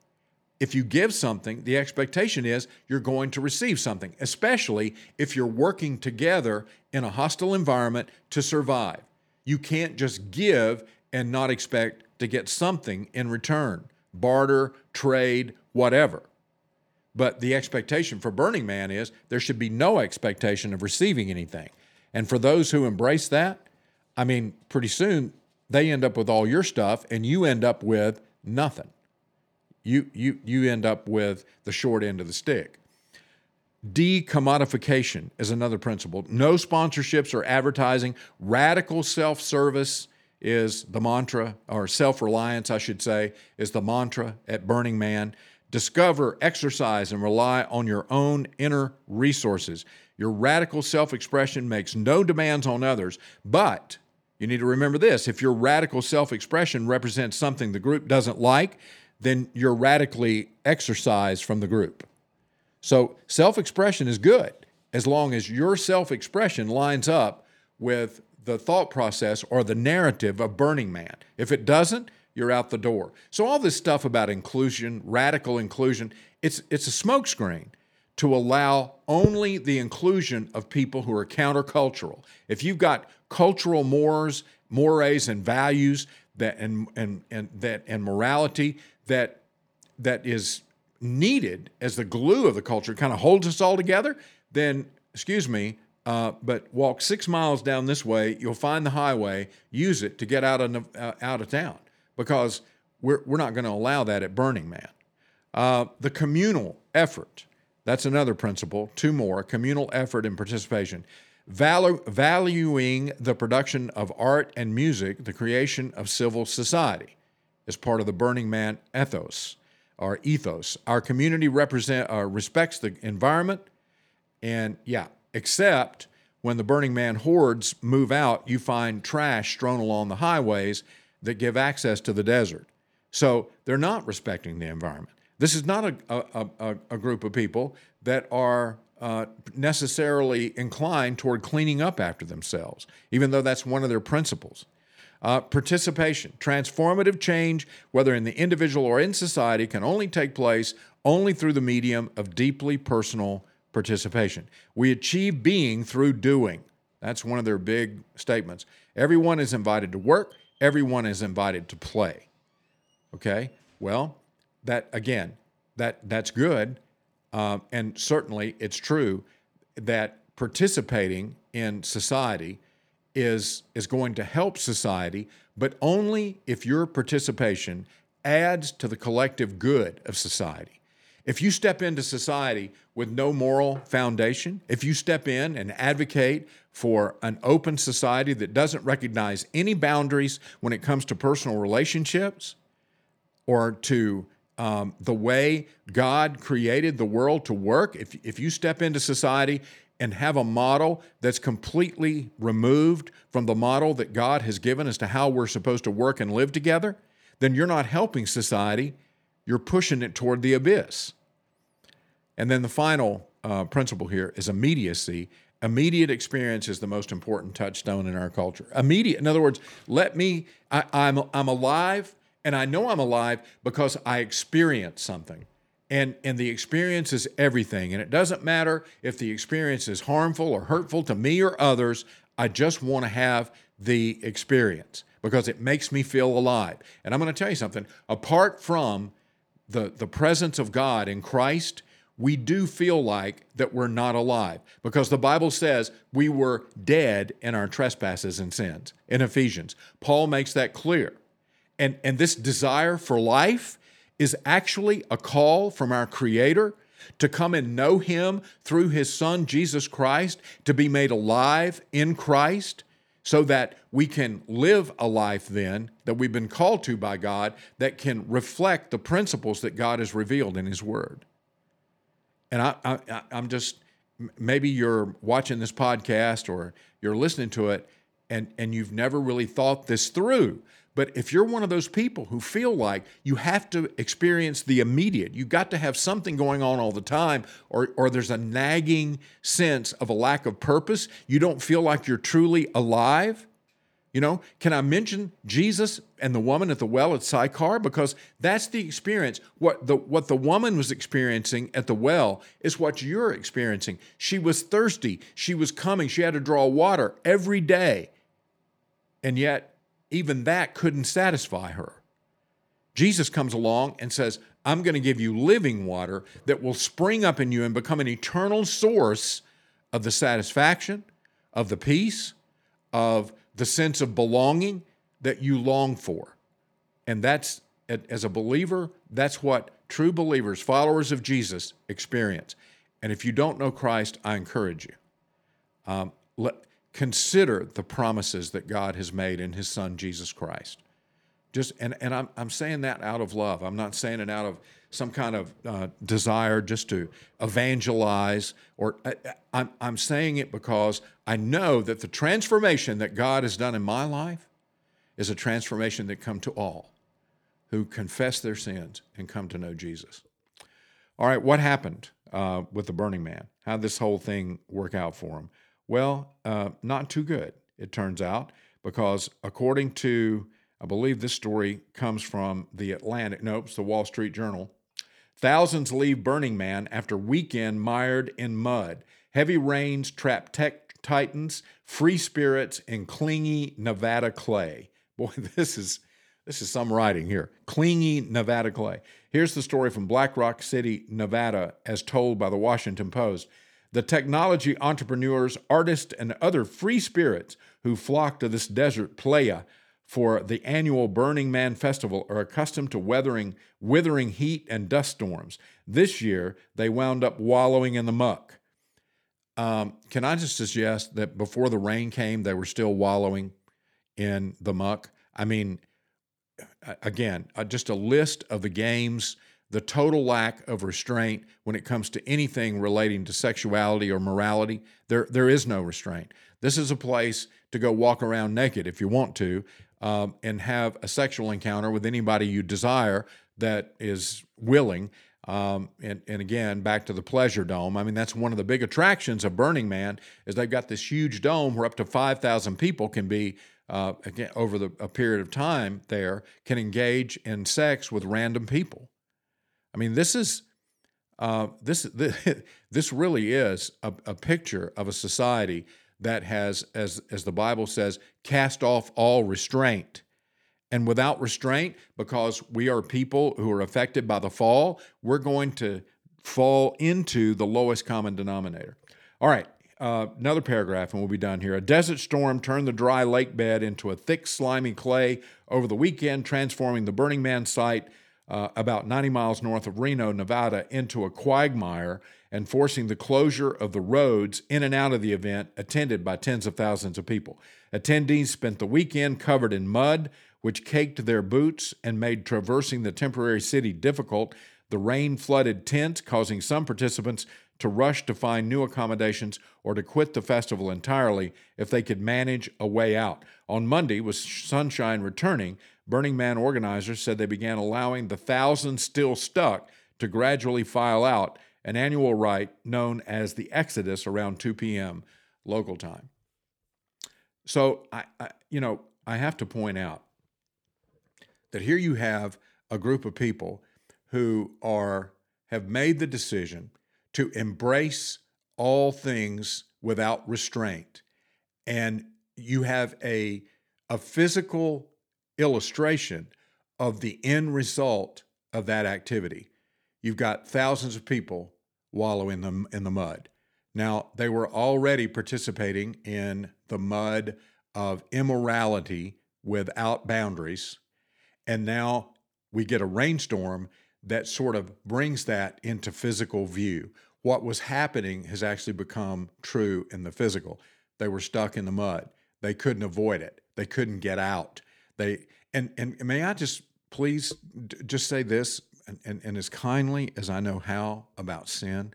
if you give something, the expectation is you're going to receive something, especially if you're working together in a hostile environment to survive. You can't just give and not expect to get something in return, barter, trade, whatever. But the expectation for Burning Man is there should be no expectation of receiving anything. And for those who embrace that, I mean, pretty soon they end up with all your stuff and you end up with nothing. You, you, you end up with the short end of the stick. Decommodification is another principle. No sponsorships or advertising. Radical self-service is the mantra, or self-reliance, I should say, is the mantra at Burning Man. Discover, exercise, and rely on your own inner resources. Your radical self-expression makes no demands on others, but you need to remember this. If your radical self-expression represents something the group doesn't like, then you're radically exercised from the group. So self-expression is good as long as your self-expression lines up with the thought process or the narrative of Burning Man. If it doesn't, you're out the door. So all this stuff about inclusion, radical inclusion, it's it's a smokescreen to allow only the inclusion of people who are countercultural. If you've got cultural mores, mores and values that and and and that and morality that that is needed as the glue of the culture, kind of holds us all together, then excuse me, Uh, but walk six miles down this way, you'll find the highway, use it to get out of uh, out of town, because we're we're not going to allow that at Burning Man. Uh, the communal effort, that's another principle, two more, communal effort and participation. Valu- valuing the production of art and music, the creation of civil society, is part of the Burning Man ethos, or ethos. Our community represent uh, respects the environment, and yeah, except when the Burning Man hordes move out, you find trash strewn along the highways that give access to the desert. So they're not respecting the environment. This is not a, a, a, a group of people that are uh, necessarily inclined toward cleaning up after themselves, even though that's one of their principles. Uh, participation, transformative change, whether in the individual or in society, can only take place only through the medium of deeply personal participation. We achieve being through doing. That's one of their big statements. Everyone is invited to work. Everyone is invited to play. Okay? Well, that again, that that's good. Um, and certainly it's true that participating in society is, is going to help society, but only if your participation adds to the collective good of society. If you step into society with no moral foundation, if you step in and advocate for an open society that doesn't recognize any boundaries when it comes to personal relationships or to um, the way God created the world to work, if, if you step into society and have a model that's completely removed from the model that God has given as to how we're supposed to work and live together, then you're not helping society. You're pushing it toward the abyss. And then the final uh, principle here is immediacy. Immediate experience is the most important touchstone in our culture. Immediate, in other words, let me, I, I'm, I'm alive, and I know I'm alive because I experience something. And, and the experience is everything. And it doesn't matter if the experience is harmful or hurtful to me or others. I just want to have the experience because it makes me feel alive. And I'm going to tell you something. Apart from The, the presence of God in Christ, we do feel like that we're not alive, because the Bible says we were dead in our trespasses and sins in Ephesians. Paul makes that clear. And, and this desire for life is actually a call from our Creator to come and know Him through His Son, Jesus Christ, to be made alive in Christ, so that we can live a life then that we've been called to by God that can reflect the principles that God has revealed in His Word. And I, I, I'm just, maybe you're watching this podcast or you're listening to it and, and you've never really thought this through. But if you're one of those people who feel like you have to experience the immediate, you've got to have something going on all the time, or, or there's a nagging sense of a lack of purpose, you don't feel like you're truly alive, you know, can I mention Jesus and the woman at the well at Sychar? Because that's the experience. What the, what the woman was experiencing at the well is what you're experiencing. She was thirsty. She was coming. She had to draw water every day. And yet, even that couldn't satisfy her. Jesus comes along and says, I'm going to give you living water that will spring up in you and become an eternal source of the satisfaction, of the peace, of the sense of belonging that you long for. And that's, as a believer, that's what true believers, followers of Jesus, experience. And if you don't know Christ, I encourage you. Um, let, Consider the promises that God has made in His Son, Jesus Christ. Just and, and I'm I'm saying that out of love. I'm not saying it out of some kind of uh, desire just to evangelize, or I, I'm, I'm saying it because I know that the transformation that God has done in my life is a transformation that comes to all who confess their sins and come to know Jesus. All right, what happened uh, with the Burning Man? How did this whole thing work out for him? Well, uh, not too good, it turns out, because according to, I believe this story comes from the Atlantic, no, it's the Wall Street Journal. Thousands leave Burning Man after weekend mired in mud. Heavy rains trap tech titans, free spirits in clingy Nevada clay. Boy, this is this is some writing here. Clingy Nevada clay. Here's the story from Black Rock City, Nevada, as told by the Washington Post. The technology entrepreneurs, artists, and other free spirits who flock to this desert playa for the annual Burning Man Festival are accustomed to weathering, withering heat and dust storms. This year, they wound up wallowing in the muck. Um, can I just suggest that before the rain came, they were still wallowing in the muck? I mean, again, just a list of the games, the total lack of restraint when it comes to anything relating to sexuality or morality. There, there is no restraint. This is a place to go walk around naked if you want to, Um, and have a sexual encounter with anybody you desire that is willing. Um, and, and again, back to the pleasure dome. I mean, that's one of the big attractions of Burning Man is they've got this huge dome where up to five thousand people can be, uh, again, over the, a period of time there, can engage in sex with random people. I mean, this is, uh, this, this, this really is a, a picture of a society that has, as as the Bible says, cast off all restraint. And without restraint, because we are people who are affected by the fall, we're going to fall into the lowest common denominator. All right, uh, another paragraph and we'll be done here. A desert storm turned the dry lake bed into a thick, slimy clay over the weekend, transforming the Burning Man site uh, about ninety miles north of Reno, Nevada, into a quagmire and forcing the closure of the roads in and out of the event, attended by tens of thousands of people. Attendees spent the weekend covered in mud, which caked their boots and made traversing the temporary city difficult. The rain flooded tents, causing some participants to rush to find new accommodations or to quit the festival entirely if they could manage a way out. On Monday, with sunshine returning, Burning Man organizers said they began allowing the thousands still stuck to gradually file out, an annual rite known as the Exodus around two p.m. local time. So, I, I, you know, I have to point out that here you have a group of people who are have made the decision to embrace all things without restraint. And you have a, a physical illustration of the end result of that activity. You've got thousands of people wallow in the, in the mud. Now, they were already participating in the mud of immorality without boundaries, and now we get a rainstorm that sort of brings that into physical view. What was happening has actually become true in the physical. They were stuck in the mud. They couldn't avoid it. They couldn't get out. They and and may I just please d- just say this, And, and, and as kindly as I know how about sin,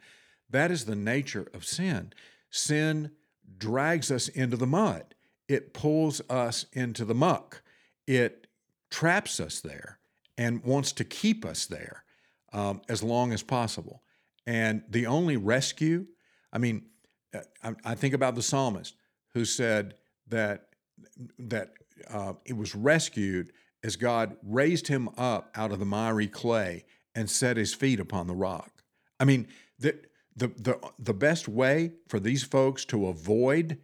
that is the nature of sin. Sin drags us into the mud. It pulls us into the muck. It traps us there and wants to keep us there um, as long as possible. And the only rescue, I mean, I, I think about the psalmist who said that that uh, it was rescued as God raised him up out of the miry clay and set his feet upon the rock. I mean, the the the, the best way for these folks to avoid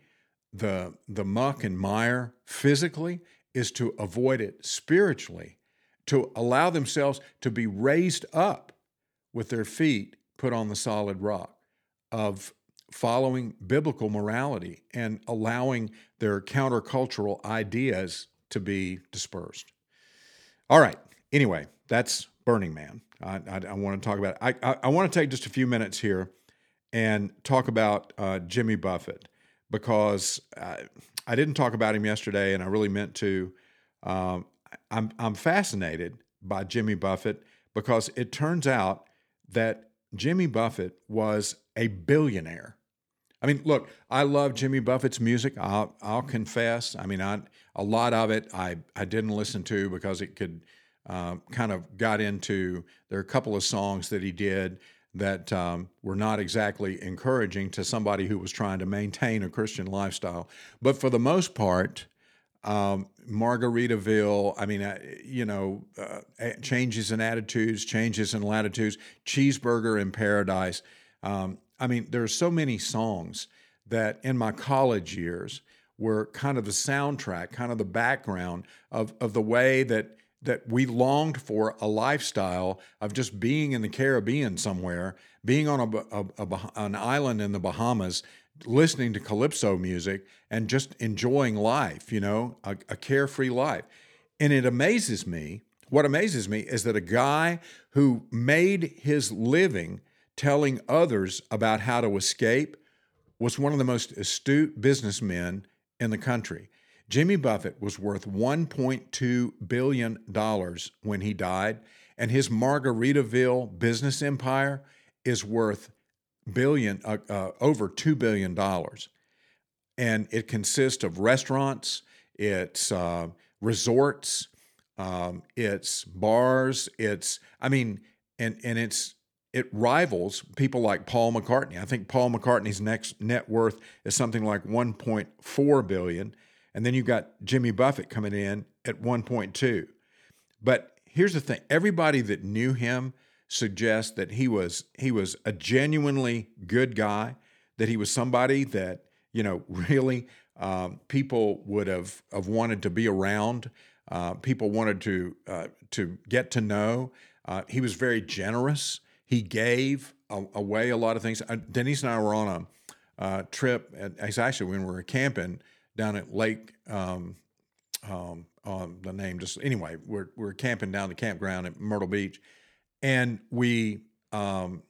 the, the muck and mire physically is to avoid it spiritually, to allow themselves to be raised up with their feet put on the solid rock of following biblical morality and allowing their countercultural ideas to be dispersed. All right. Anyway, that's Burning Man. I, I, I want to talk about it. I, I, I want to take just a few minutes here and talk about uh, Jimmy Buffett, because I, I didn't talk about him yesterday, and I really meant to. Um, I'm, I'm fascinated by Jimmy Buffett because it turns out that Jimmy Buffett was a billionaire. I mean, look, I love Jimmy Buffett's music. I'll, I'll confess. I mean, I, a lot of it I, I didn't listen to because it could uh, kind of got into, there are a couple of songs that he did that um, were not exactly encouraging to somebody who was trying to maintain a Christian lifestyle. But for the most part, um, Margaritaville, I mean, uh, you know, uh, changes in attitudes, changes in latitudes, Cheeseburger in Paradise. Um, I mean, there are so many songs that in my college years were kind of the soundtrack, kind of the background of, of the way that that we longed for a lifestyle of just being in the Caribbean somewhere, being on a, a, a, an island in the Bahamas, listening to Calypso music and just enjoying life, you know, a, a carefree life. And it amazes me, what amazes me is that a guy who made his living telling others about how to escape was one of the most astute businessmen in the country. Jimmy Buffett was worth one point two billion dollars when he died, and his Margaritaville business empire is worth billion uh, uh, over two billion dollars. And it consists of restaurants, it's uh, resorts, um, it's bars, it's, I mean, and and it's it rivals people like Paul McCartney. I think Paul McCartney's next net worth is something like one point four billion dollars. And then you've got Jimmy Buffett coming in at one point two. But here's the thing. Everybody that knew him suggests that he was he was a genuinely good guy, that he was somebody that, you know, really um, people would have, have wanted to be around. Uh, people wanted to, uh, to get to know. Uh, he was very generous. He gave a, away a lot of things. Uh, Denise and I were on a uh, trip. It's actually when we were camping down at Lake, um, um, um, the name just, anyway, we're we're camping down the campground at Myrtle Beach. And we um,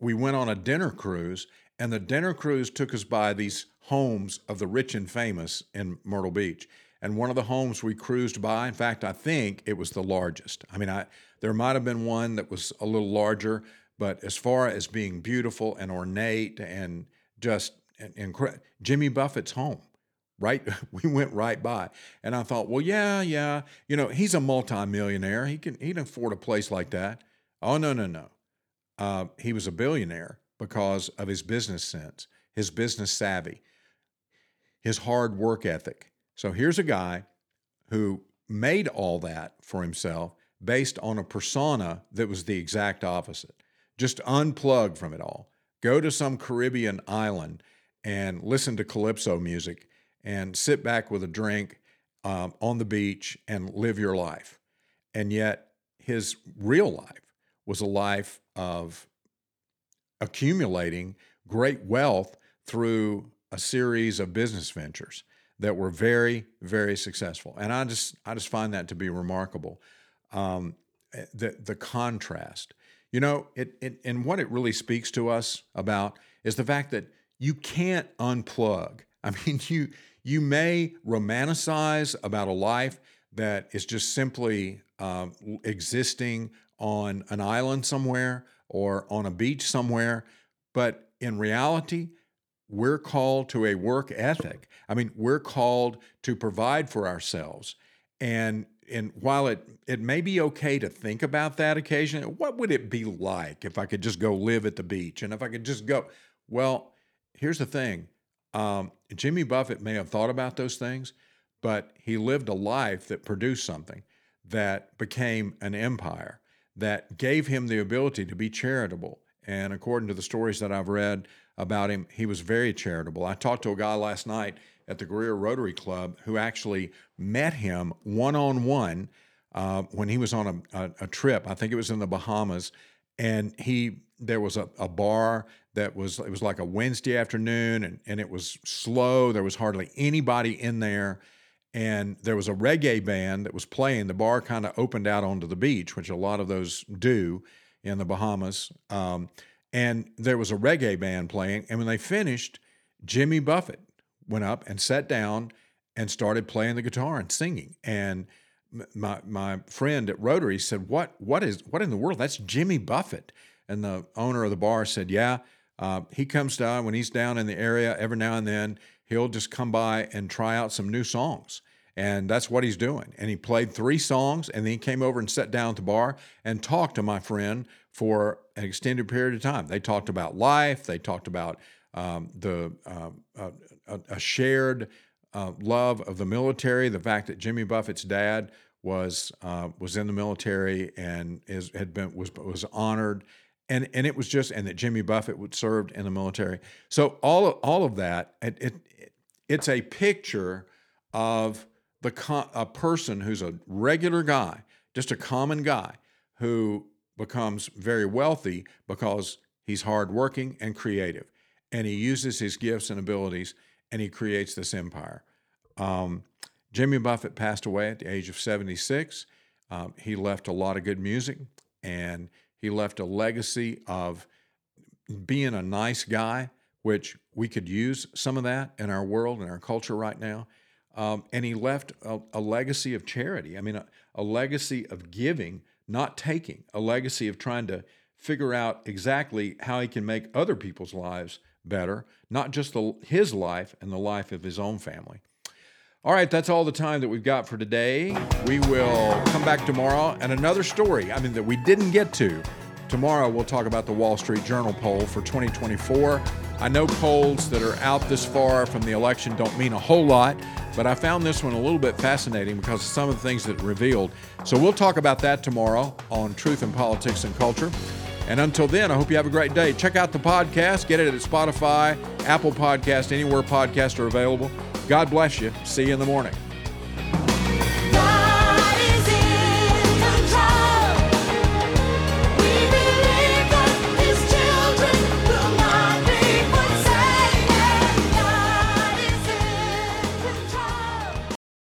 we went on a dinner cruise, and the dinner cruise took us by these homes of the rich and famous in Myrtle Beach. And one of the homes we cruised by, in fact, I think it was the largest. I mean, I there might have been one that was a little larger, but as far as being beautiful and ornate and just incredible, Jimmy Buffett's home. Right? We went right by. And I thought, well, yeah, yeah. You know, he's a multimillionaire. He can, he can afford a place like that. Oh, no, no, no. Uh, he was a billionaire because of his business sense, his business savvy, his hard work ethic. So here's a guy who made all that for himself based on a persona that was the exact opposite. Just unplug from it all. Go to some Caribbean island and listen to Calypso music and sit back with a drink um, on the beach and live your life. And yet his real life was a life of accumulating great wealth through a series of business ventures that were very, very successful. And I just I just find that to be remarkable, um, the, the contrast. You know, it, it and what it really speaks to us about is the fact that you can't unplug. I mean, you you may romanticize about a life that is just simply um, existing on an island somewhere or on a beach somewhere, but in reality, we're called to a work ethic. I mean, we're called to provide for ourselves. And and while it, it may be okay to think about that occasionally, what would it be like if I could just go live at the beach and if I could just go? Well, here's the thing. Um, Jimmy Buffett may have thought about those things, but he lived a life that produced something that became an empire, that gave him the ability to be charitable. And according to the stories that I've read about him, he was very charitable. I talked to a guy last night at the Greer Rotary Club who actually met him one-on-one uh, when he was on a, a, a trip. I think it was in the Bahamas. And he, there was a, a bar that was, it was like a Wednesday afternoon and, and it was slow. There was hardly anybody in there. And there was a reggae band that was playing. The bar kind of opened out onto the beach, which a lot of those do in the Bahamas. Um, and there was a reggae band playing. And when they finished, Jimmy Buffett went up and sat down and started playing the guitar and singing. And my my friend at Rotary said, "What what is what in the world? That's Jimmy Buffett." And the owner of the bar said, "Yeah, uh, he comes down when he's down in the area. Every now and then, he'll just come by and try out some new songs, and that's what he's doing." And he played three songs, and then he came over and sat down at the bar and talked to my friend for an extended period of time. They talked about life. They talked about um, the uh, a, a shared uh, love of the military. The fact that Jimmy Buffett's dad was uh, was in the military and is had been was was honored. And and it was just, and that Jimmy Buffett would served in the military. So all of, all of that, it, it, it it's a picture of the con- a person who's a regular guy, just a common guy, who becomes very wealthy because he's hardworking and creative, and he uses his gifts and abilities, and he creates this empire. Um, Jimmy Buffett passed away at the age of seventy-six. Um, he left a lot of good music, and he left a legacy of being a nice guy, which we could use some of that in our world and our culture right now. Um, and he left a, a legacy of charity. I mean, a, a legacy of giving, not taking, a legacy of trying to figure out exactly how he can make other people's lives better, not just the, his life and the life of his own family. All right, that's all the time that we've got for today. We will come back tomorrow and another story, I mean, that we didn't get to. Tomorrow we'll talk about the Wall Street Journal poll for twenty twenty-four. I know polls that are out this far from the election don't mean a whole lot, but I found this one a little bit fascinating because of some of the things that it revealed. So we'll talk about that tomorrow on Truth in Politics and Culture. And until then, I hope you have a great day. Check out the podcast. Get it at Spotify, Apple Podcast, anywhere podcasts are available. God bless you. See you in the morning.